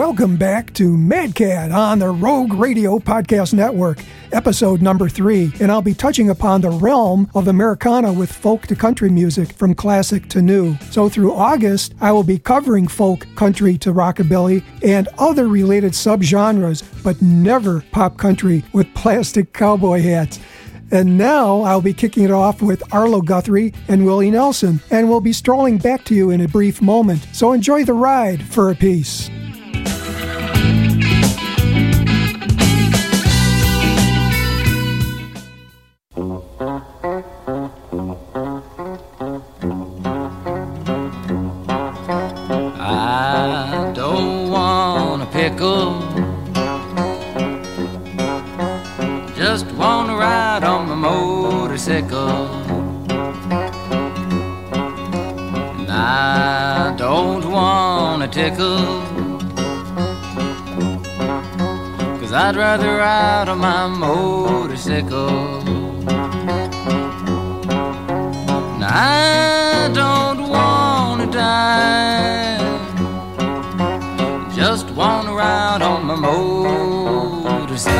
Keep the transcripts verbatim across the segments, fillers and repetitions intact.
Welcome back to Madcat on the Rogue Radio Podcast Network, episode number three, and I'll be touching upon the realm of Americana with folk to country music from classic to new. So through August, I will be covering folk, country to rockabilly, and other related subgenres, but never pop country with plastic cowboy hats. And now I'll be kicking it off with Arlo Guthrie and Willie Nelson, and we'll be strolling back to you in a brief moment. So enjoy the ride for a piece. I don't want a pickle, just want to ride on my motorcycle. And I don't want a tickle, 'cause I'd rather ride on my motorcycle. And I don't want to die, just want to ride on my motorcycle.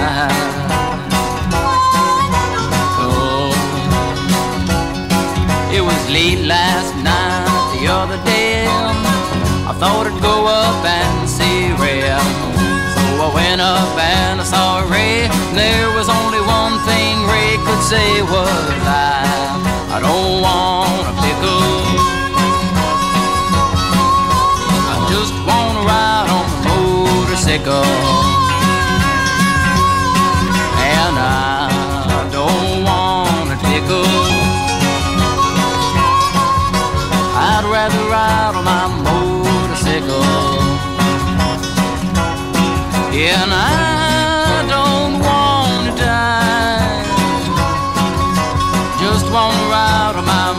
Oh. It was late last night, the other day, I thought I'd go up and see Ray. So I went up and I saw Ray, and there was only one thing Ray could say was life. I don't want a pickle, I just want to ride on a motorcycle. And I don't want a pickle, I'd rather ride on my motorcycle. Yeah, and I don't want to die, just want to ride on my motorcycle.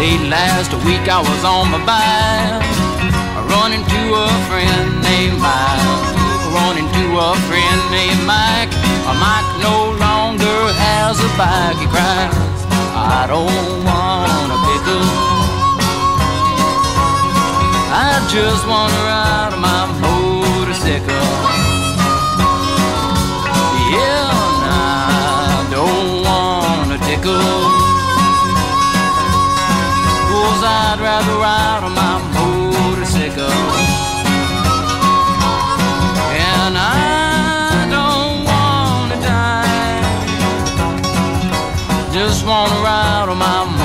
Late last week I was on my bike, running to a friend named Mike, running to a friend named Mike. Mike no longer has a bike, he cries, I don't want a pickle, I just want to ride on my motorcycle. Yeah, I don't want a tickle, 'cause I'd rather ride on my motorcycle. And I don't want to die, just want to ride on my motorcycle.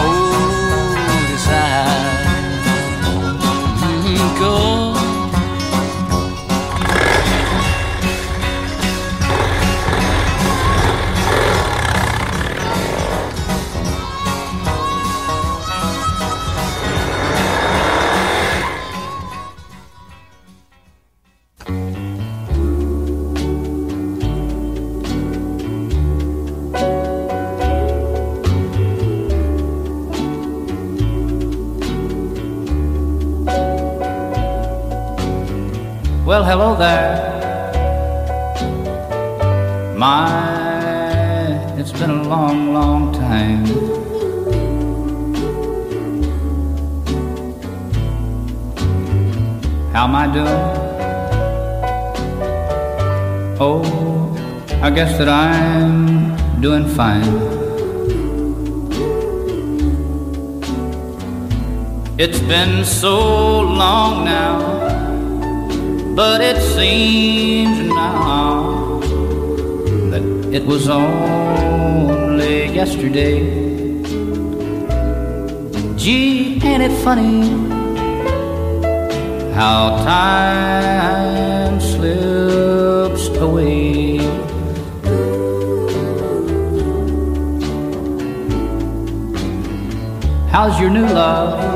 Well, hello there, my, it's been a long, long time. How am I doing? Oh, I guess that I'm doing fine. It's been so long now, but it seems now that it was only yesterday. Gee, ain't it funny how time slips away? How's your new love?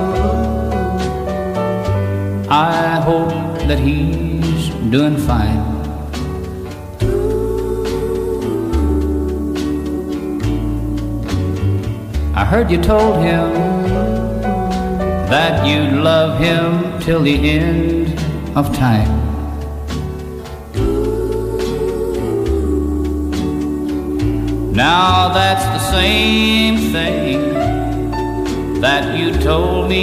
I hope that he's doing fine. I heard you told him that you'd love him till the end of time. Now that's the same thing that you told me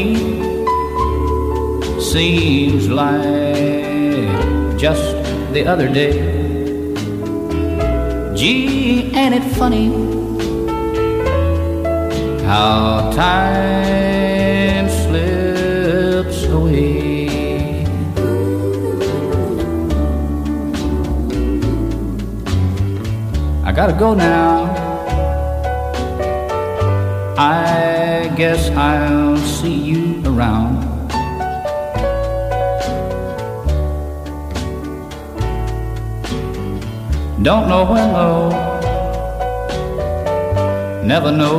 seems like just the other day. Gee, ain't it funny how time slips away? I gotta go now. I guess I'll see you around. Don't know when though, never know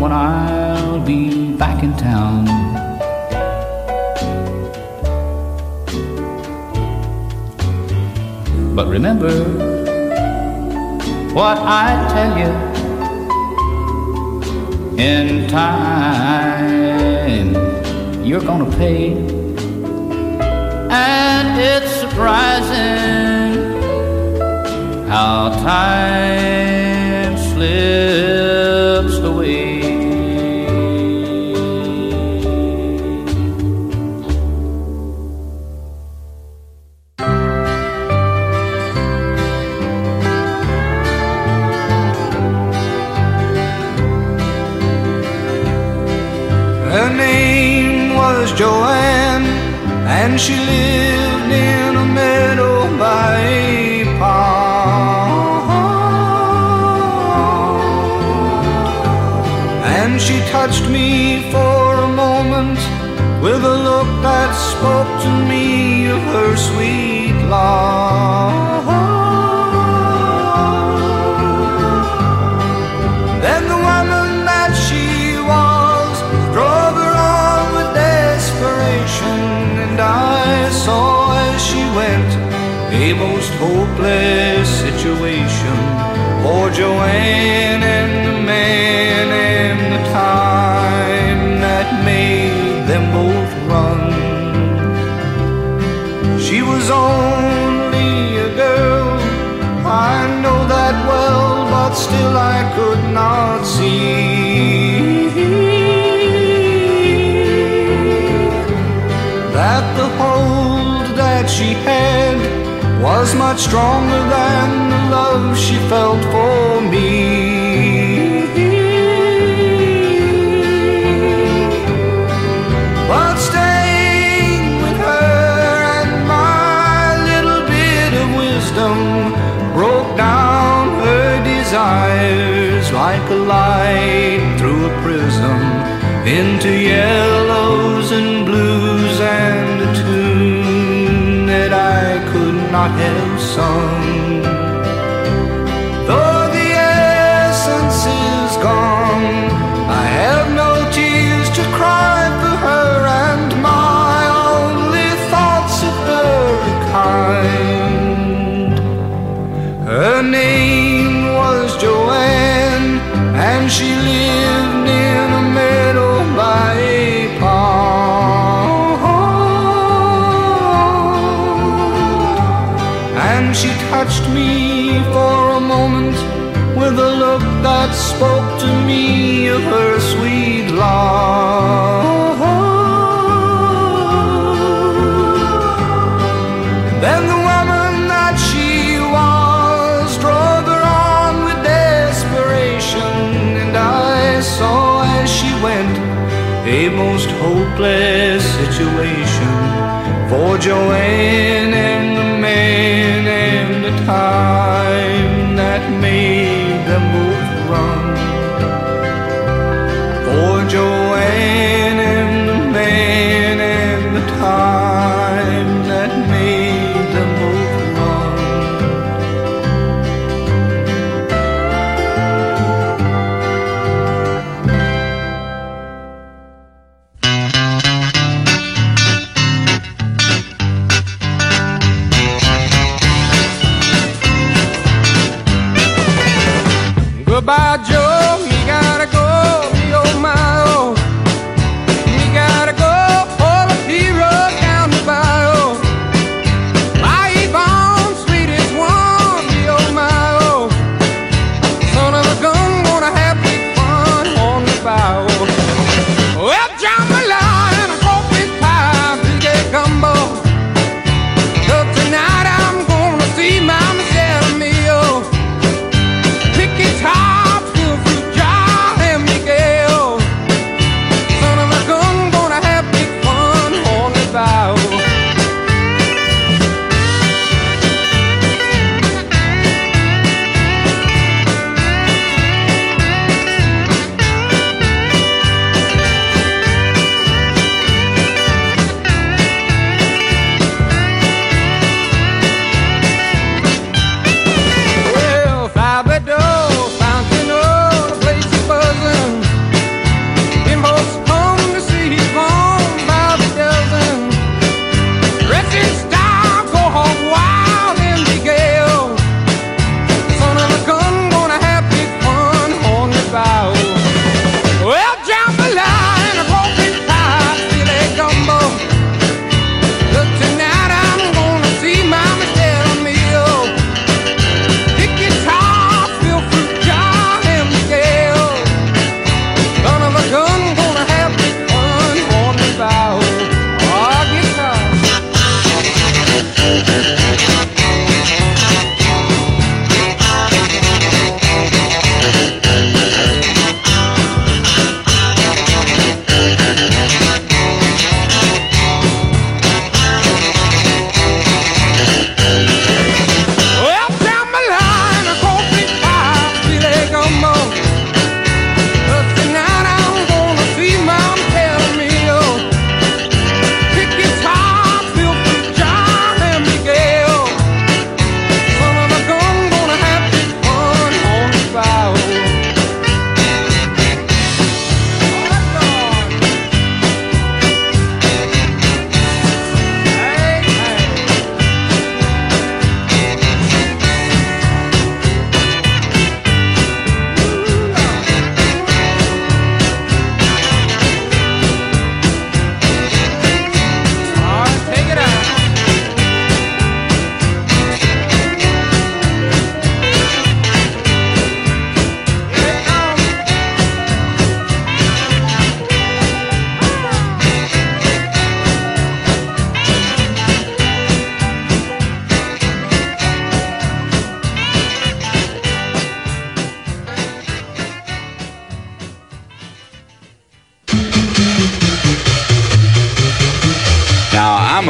when I'll be back in town. But remember what I tell you, in time you're gonna pay. And it's surprising how time slips away. Joanne, and she lived in a meadow by a pond. And she touched me for a moment with a look that spoke to me of her sweet love. Then the woman that she was drove her and I saw as she went a most hopeless situation for Joanne and the man and the time that made them both run. She was only a girl, I know that well, but still I could not see that the hold that she had was much stronger than the love she felt for me. But staying with her and my little bit of wisdom broke down her desires like a light through a prism into yellows and blues and a tune that I could not have sung. Though the essence is gone, I have no tears to cry for her, and my only thoughts of her are kind. Her name was Joanne, and she lived in a meadow by a pond. She touched me for a moment with a look that spoke to me of her sweet love. Then the woman that she was drove her on with desperation, and I saw as she went a most hopeless situation for Joanne and the man and the time that made them both run. For Joanne and the man and the time that made them both Goodbye, Joe, you gotta go, you're my own. You gotta go, all the hero down the bio. Life on, sweetest one, you're my own. Son of a gun, gonna have big fun on the bio.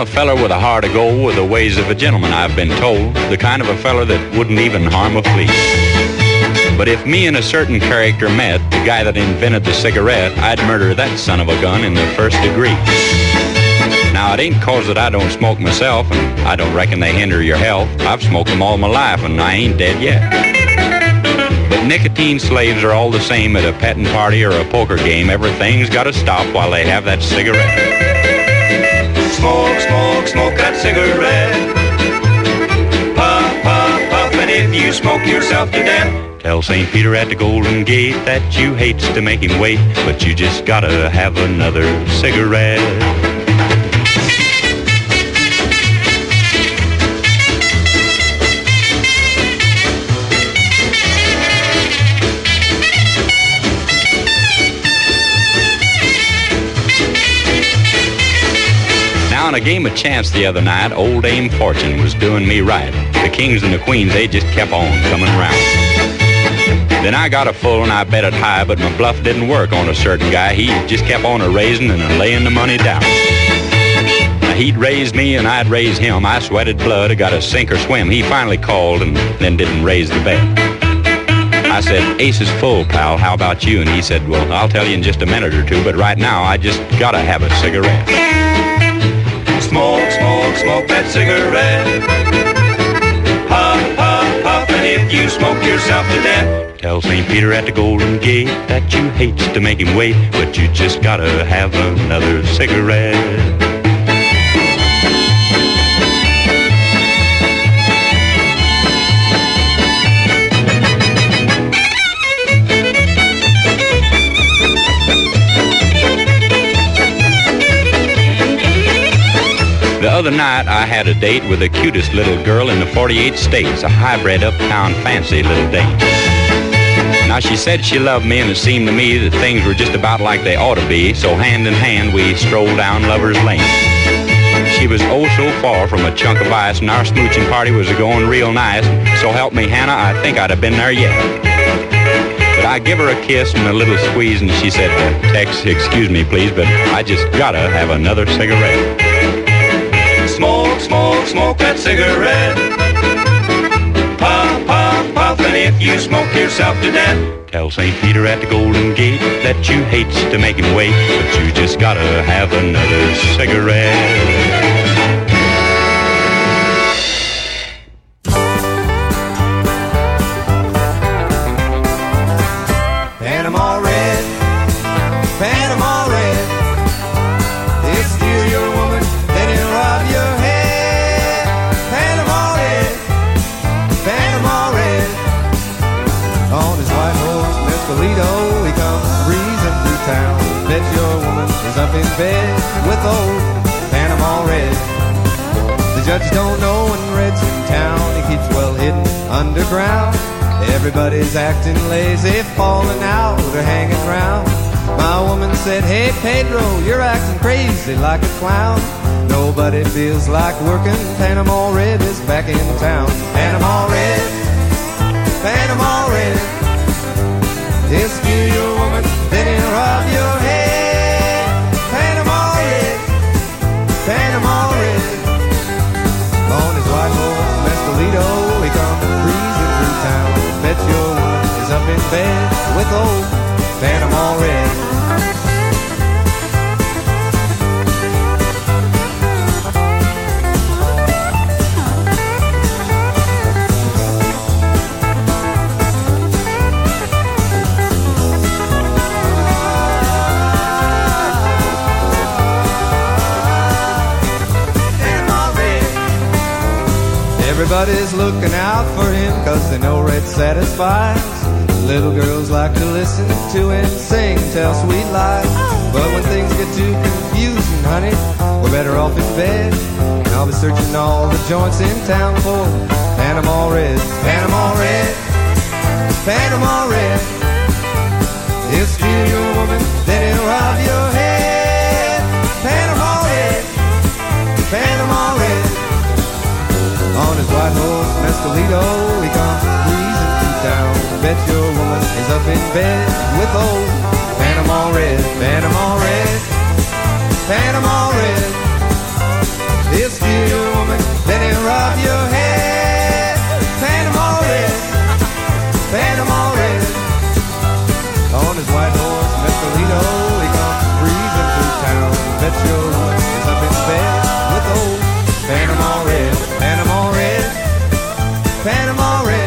a feller with a heart of gold, with the ways of a gentleman, I've been told, the kind of a feller that wouldn't even harm a flea. But if me and a certain character met, the guy that invented the cigarette, I'd murder that son of a gun in the first degree. Now, it ain't cause that I don't smoke myself, and I don't reckon they hinder your health. I've smoked them all my life, and I ain't dead yet. Nicotine slaves are all the same at a petting party or a poker game. Everything's got to stop while they have that cigarette. Smoke, smoke, smoke that cigarette. Puff, puff, puff, and if you smoke yourself to death, tell Saint Peter at the Golden Gate that you hates to make him wait, but you just got to have another cigarette. On a game of chance the other night, old Dame Fortune was doing me right. The kings and the queens, they just kept on coming round. Then I got a full and I bet it high, but my bluff didn't work on a certain guy. He just kept on a-raising and a-laying the money down. Now, he'd raise me and I'd raise him. I sweated blood, I got a sink or swim. He finally called and then didn't raise the bet. I said, ace is full, pal, how about you? And he said, well, I'll tell you in just a minute or two, but right now I just gotta have a cigarette. Smoke, smoke, smoke that cigarette. Puff, puff, puff, and if you smoke yourself to death, tell Saint Peter at the Golden Gate that you hates to make him wait, but you just gotta have another cigarette. The other night I had a date with the cutest little girl in the forty-eight states, a hybrid uptown fancy little dame. Now she said she loved me, and it seemed to me that things were just about like they ought to be, so hand in hand we strolled down Lover's Lane. She was oh so far from a chunk of ice, and our smooching party was going real nice, so help me Hannah, I think I'd have been there yet. But I give her a kiss and a little squeeze, and she said, Tex, excuse me please, but I just gotta have another cigarette. Smoke, smoke, smoke that cigarette. Puff, puff, puff, and if you smoke yourself to death, tell Saint Peter at the Golden Gate that you hates to make him wait, but you just gotta have another cigarette. Up in bed with old Panama Red. The judge don't know when Red's in town. He keeps well hidden underground. Everybody's acting lazy, falling out or hanging round. My woman said, hey Pedro, you're acting crazy like a clown. Nobody feels like working. Panama Red is back in town. Panama Red, Panama Red. Rescue your woman, then he'll rob your head. Panama Red. On his white horse, Mescalito, he comes breezing through town. Bet your woman is up in bed with old Panama Red. Everybody's looking out for him, cause they know Red satisfies. Little girls like to listen to him sing, tell sweet lies. But when things get too confusing, honey, we're better off in bed. And I'll be searching all the joints in town for Panama Red. Panama Red, Panama Red. He'll steal your woman, then he'll rob your head. Panama Red, Panama Red. On his white horse, Mescalito, he comes breezing through town. Bet your woman is up in bed with old Panama Red, Panama Red, Panama Red. steal your woman, let him rob your head. Panama red, Panama red. On his white horse, Mescalito, he comes breezing through town. Bet your woman is up in bed with old Panama red, Panama red, Panama red.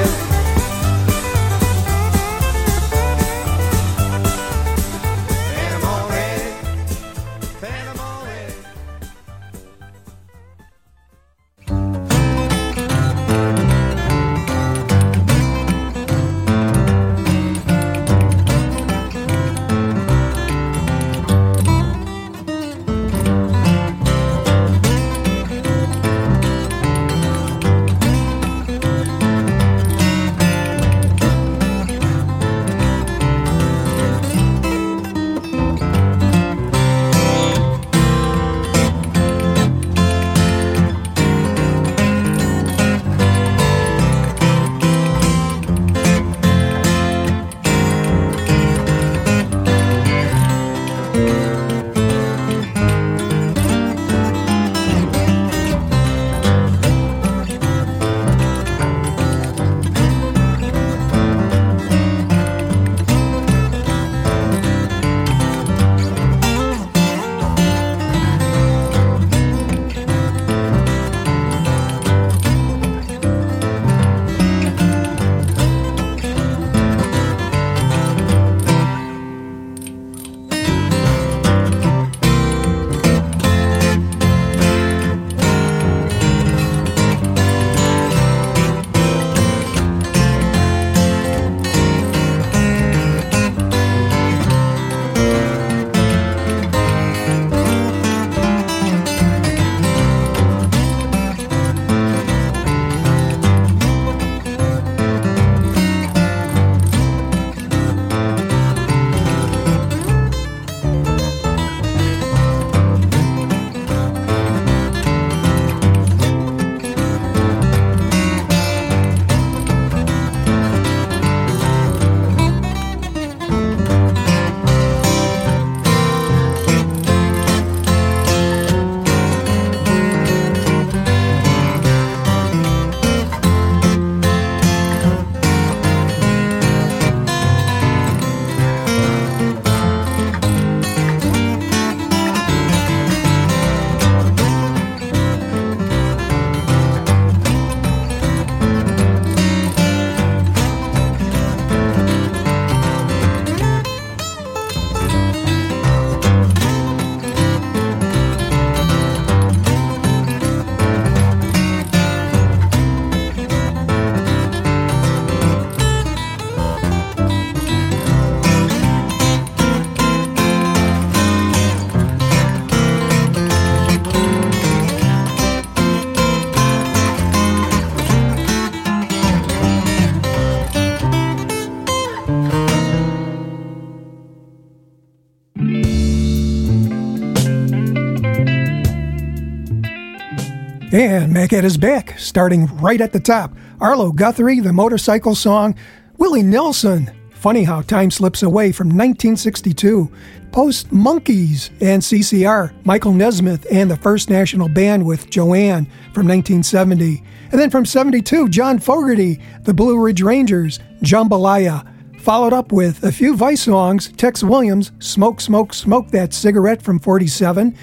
And Madcat is back, starting right at the top. Arlo Guthrie, The Motorcycle Song. Willie Nelson, Funny How Time Slips Away, from nineteen sixty-two. Post-Monkeys and C C R, Michael Nesmith and the First National Band with Joanne, from nineteen seventy. And then from seventy-two, John Fogerty, The Blue Ridge Rangers, Jambalaya. Followed up with a few Vice songs, Tex Williams, Smoke, Smoke, Smoke That Cigarette, from forty-seven.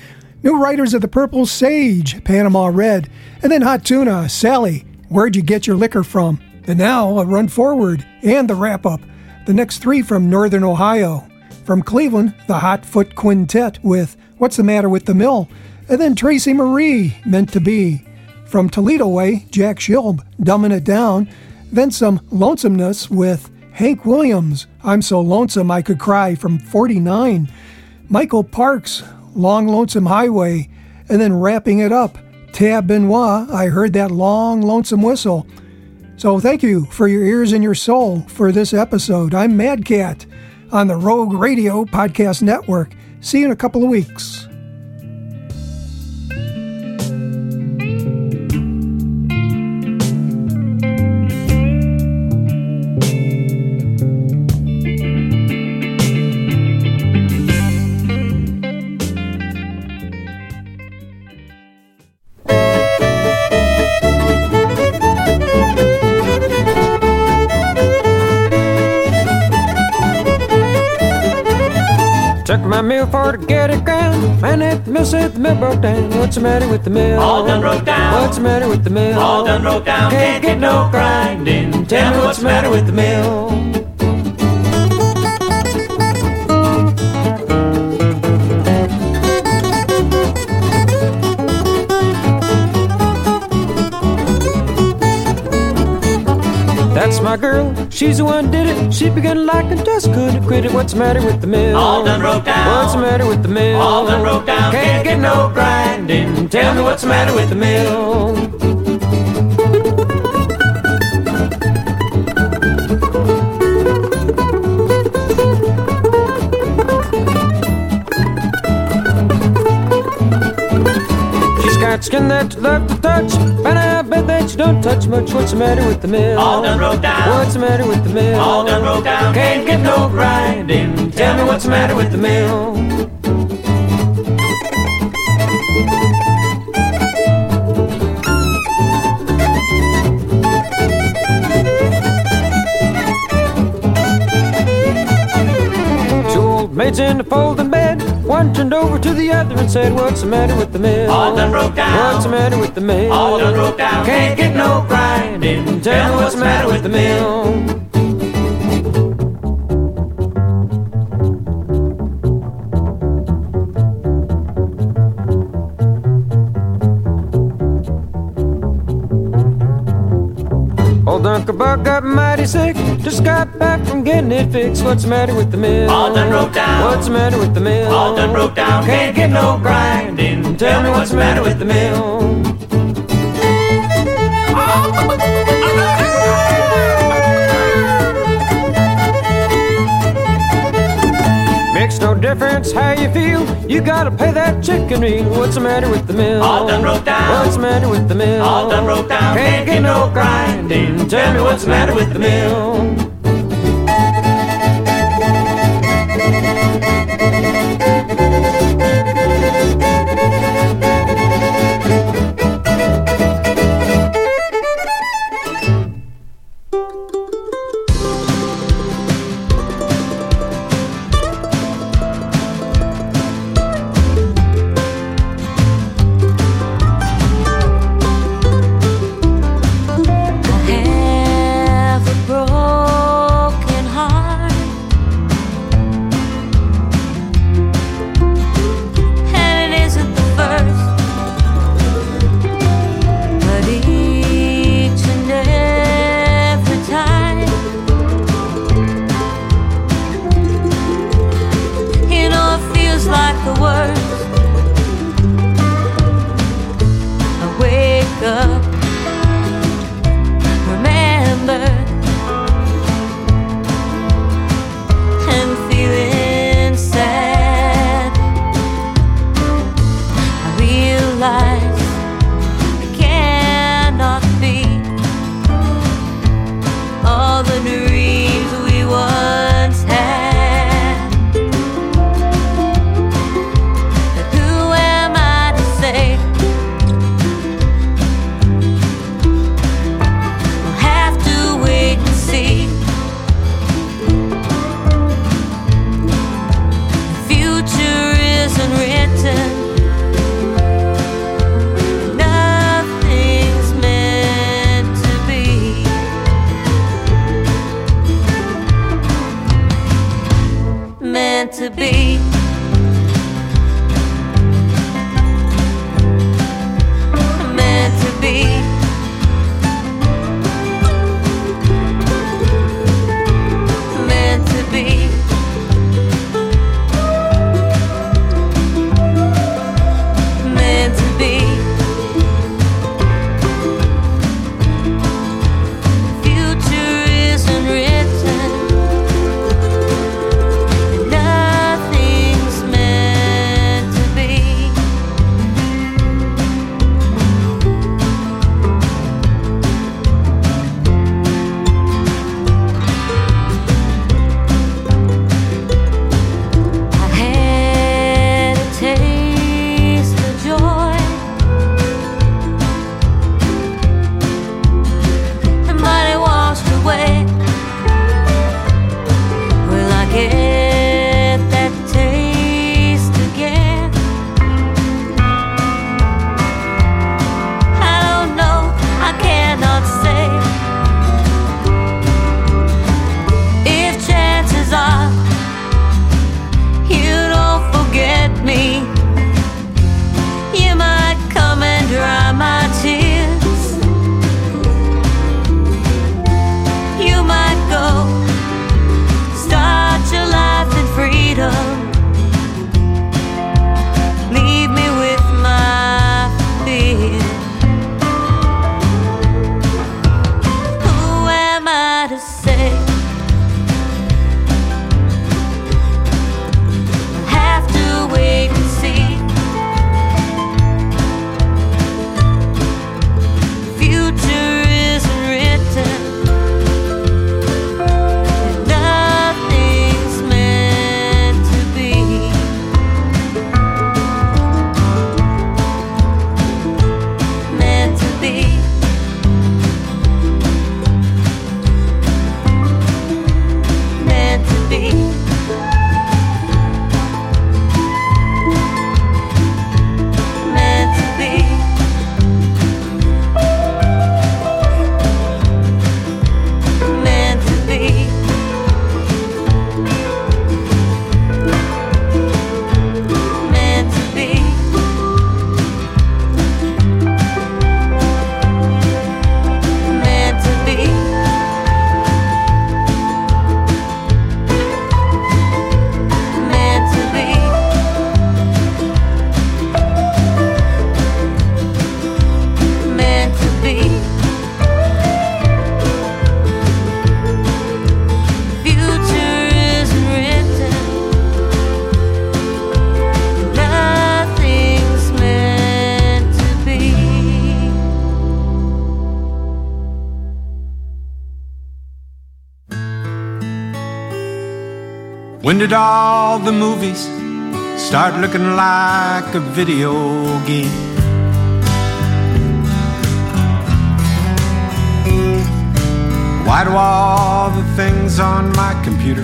New Writers of the Purple Sage, Panama Red, and then Hot Tuna, Sally, Where'd You Get Your Liquor From? And now, a run forward, and the wrap-up. The next three from Northern Ohio. From Cleveland, the Hot Foot Quintet with What's the Matter with the Mill? And then Tracy Marie, Meant to Be. From Toledo way, Jack Shilb, Dumbing It Down. Then some lonesomeness with Hank Williams, I'm So Lonesome I Could Cry, from forty-nine. Michael Parks, Long Lonesome Highway, and then wrapping it up, Tab Benoit, I Heard That Long Lonesome Whistle. So thank you for your ears and your soul for this episode. I'm Madcat on the Rogue Radio Podcast Network. See you in a couple of weeks. my mill for to get it ground. Man at the mill said the mill broke down. What's the matter with the mill? All done broke down. What's the matter with the mill? All done broke down. Can't get no grinding. Tell me what's the matter with the mill? That's my girl, she's the one did it. She began to like and just couldn't quit it. What's the matter with the mill? All done broke down. What's the matter with the mill? All done broke down. Can't get no grinding. Tell me what's the matter with the mill? Skin that you love to touch, but I bet that you don't touch much. What's the matter with the mill? All done broke down. What's the matter with the mill? All done broke down. Can't get no grinding. Tell me what's the matter with the mill? Two old maids in the folding bed. One turned over to the other and said, what's the matter with the mill? All done broke down. What's the matter with the mill? All done broke down. Can't get no grinding. Tell me what's the matter with the mill? Uncle Buck got mighty sick, just got back from getting it fixed. What's the matter with the mill? All done broke down. What's the matter with the mill? All done broke down. Can't get no grinding. Tell me what's the matter with the mill? Makes no difference how you feel. You gotta pay that chicken meal. What's the matter with the mill? All done broke down. What's the matter with the mill? All done broke down. Can't get no grinding. Tell me what's the matter with the mill? Nothing When did all the movies start looking like a video game? Why do all the things on my computer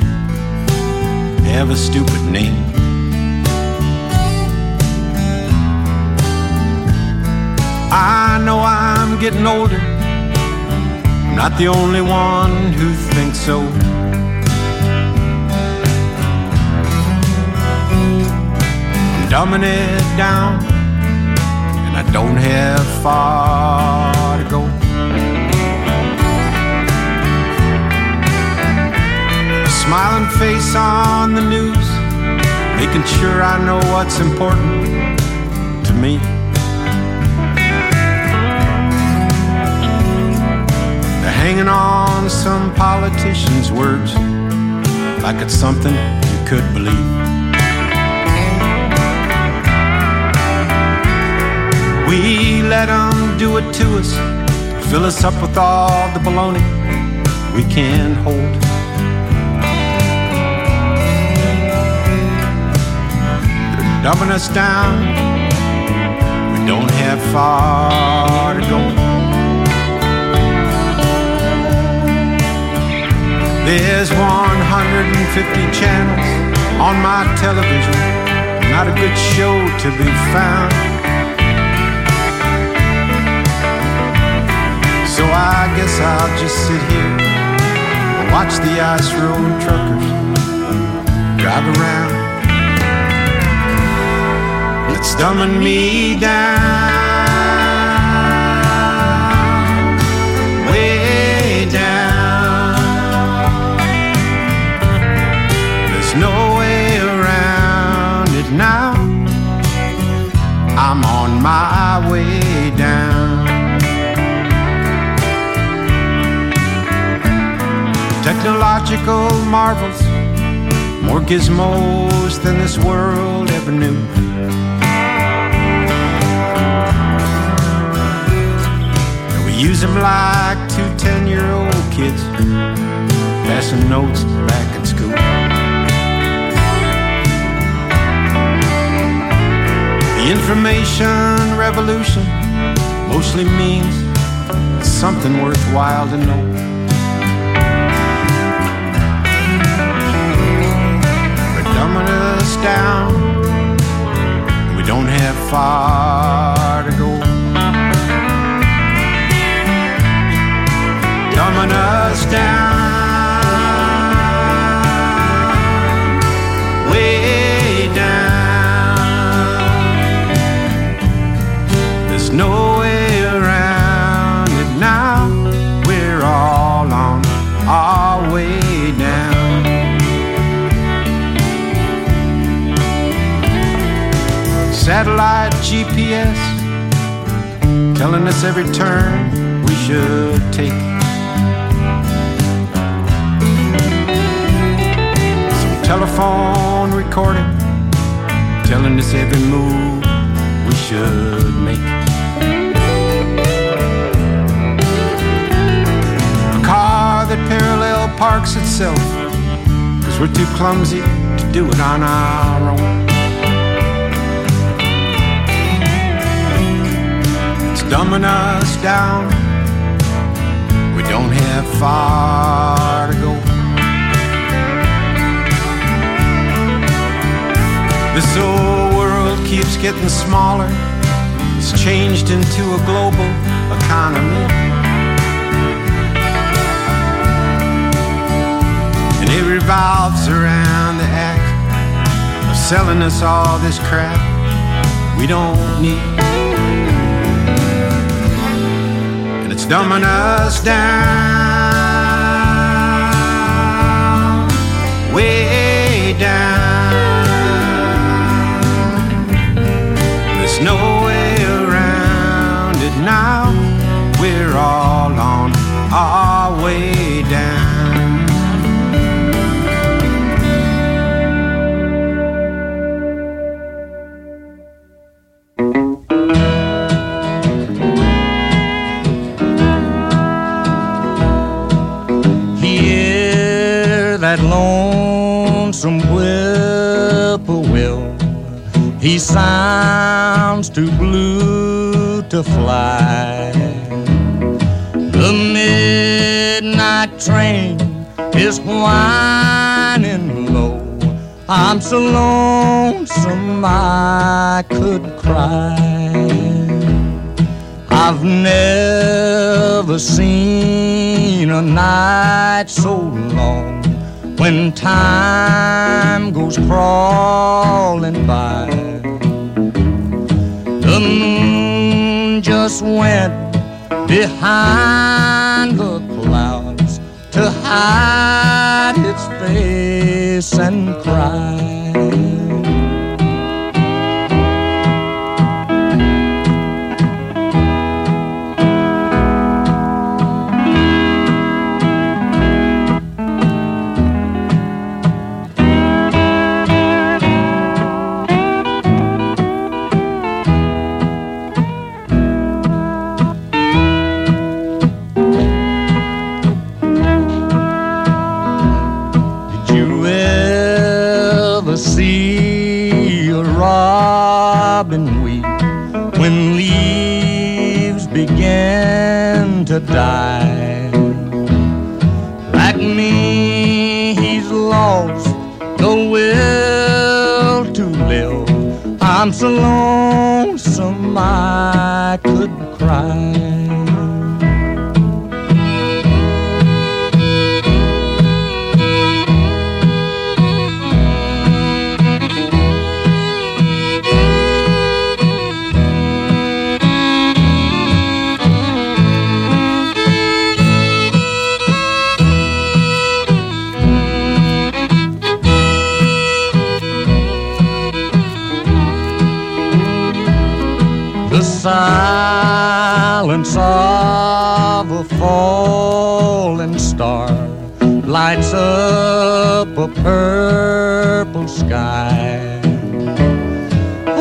have a stupid name? I know I'm getting older, I'm not the only one who thinks so. I'm dumbing it down, and I don't have far to go. Smiling face on the news, making sure I know what's important to me. They're hanging on some politician's words like it's something you could believe. We let them do it to us, fill us up with all the baloney we can hold. Dumbing us down, we don't have far to go. There's one hundred fifty channels on my television, not a good show to be found. So I guess I'll just sit here and watch the ice road truckers drive around. It's dumbing me down, way down. There's no way around it now. I'm on my way down. Technological marvels, more gizmos than this world ever knew. Use them like two ten-year-old kids passing notes back at school. The information revolution mostly means it's something worthwhile to know. They're dumbing us down, we don't have far to go. Dumbing us down, way down. There's no way around it now. We're all on our way down. Satellite G P S telling us every turn we should take. Telephone recording, telling us every move we should make. A car that parallel parks itself, cause we're too clumsy to do it on our own. It's dumbing us down, we don't have far to go. This old world keeps getting smaller. It's changed into a global economy. And it revolves around the act of selling us all this crap we don't need. And it's dumbing us down, way down. There's no way around it now. We're all on our way down. Hear that long lonesome whippoorwill. He sounds too blue to fly. The midnight train is whining low. I'm so lonesome I could cry. I've never seen a night so long when time goes crawling by. The moon just went behind the clouds to hide its face and cry. To die. Like me, he's lost the will to live. I'm so lonesome I could cry. Silence of a falling star lights up a purple sky.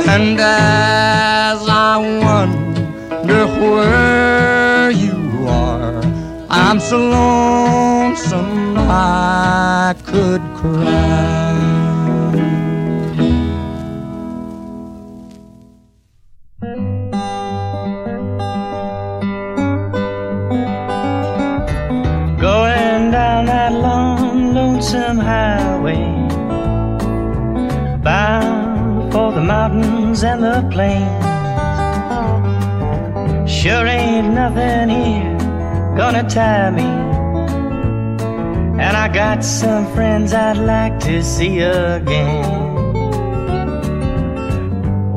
And as I wonder where you are, I'm so lonesome I could cry. Mountains and the plains, sure ain't nothing here gonna tie me. And I got some friends I'd like to see again.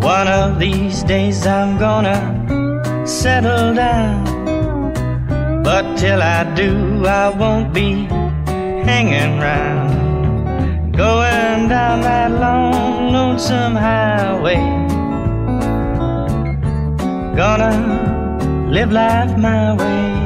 One of these days I'm gonna settle down, but till I do I won't be hanging round. Going down that long, lonesome highway, gonna live life my way.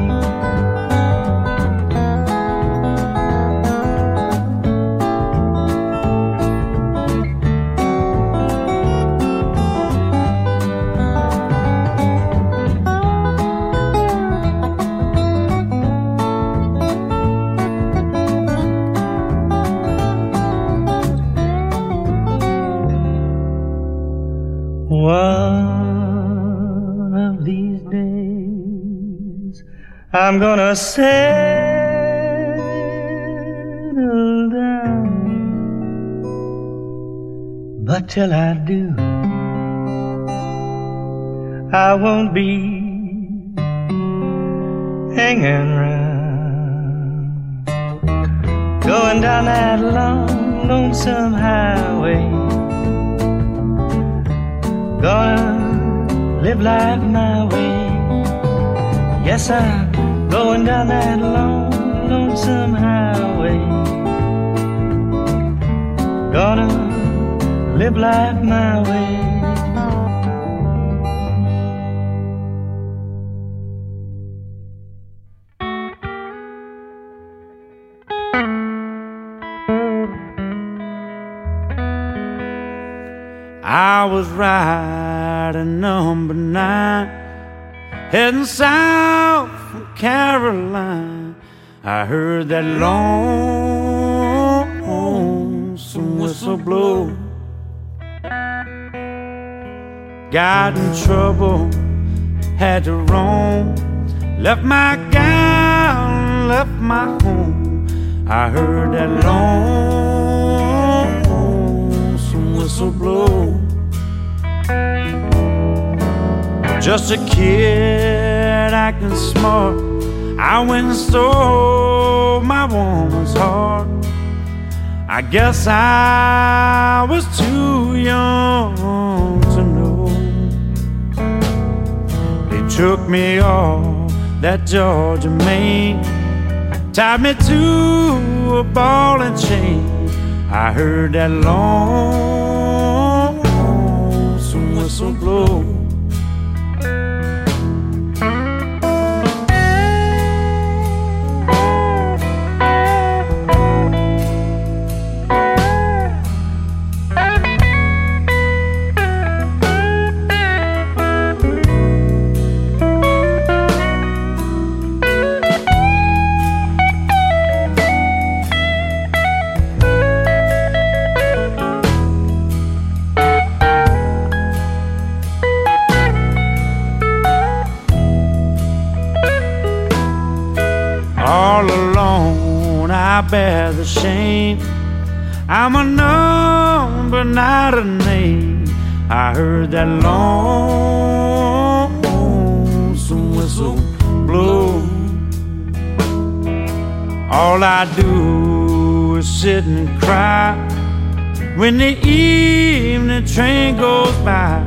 I'm gonna settle down, but till I do, I won't be hanging round. Going down that long, lonesome highway, gonna live life my way. Yes, I. Going down that long, lonesome highway, gonna live life my way. I was riding number nine, heading south Caroline. I heard that long, long whistle blow. Got in trouble, had to roam. Left my gown, left my home. I heard that lonesome whistle blow. Just a kid acting smart, I went and stole my woman's heart. I guess I was too young to know. They took me off that Georgia main, tied me to a ball and chain. I heard that lonesome whistle blow. Bear the shame, I'm a number, not a name. I heard that lonesome whistle blow. All I do is sit and cry when the evening train goes by.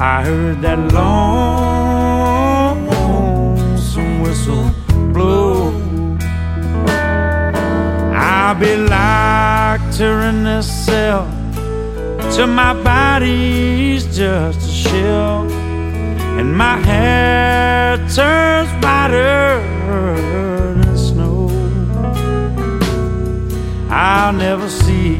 I heard that lonesome whistle blow. I'll be locked here in this cell till my body's just a shell and my hair turns whiter than snow. I'll never see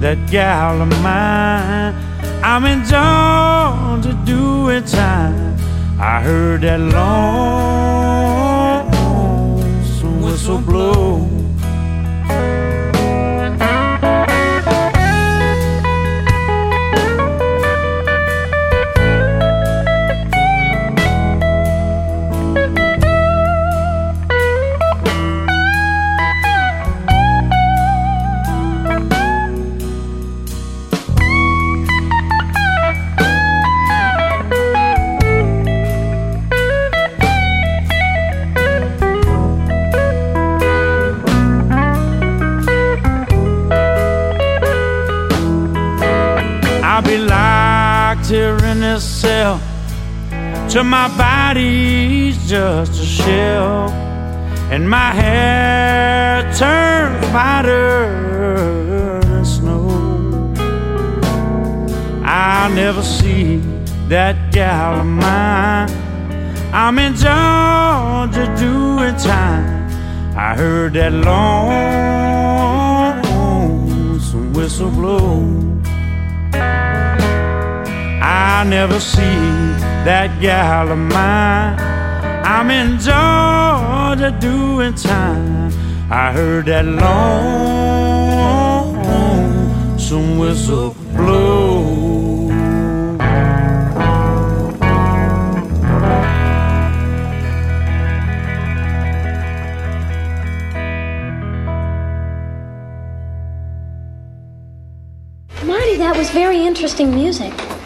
that gal of mine. I'm in Georgia doing time. I heard that lonesome whistle blow. Here in this cell till my body's just a shell and my hair turns whiter than snow. I'll never see that gal of mine. I'm in Georgia doing time. I heard that lonesome whistle blow. I'll never see that gal of mine. I'm in Georgia doing time. I heard that lonesome whistle blow. Marty, that was very interesting music.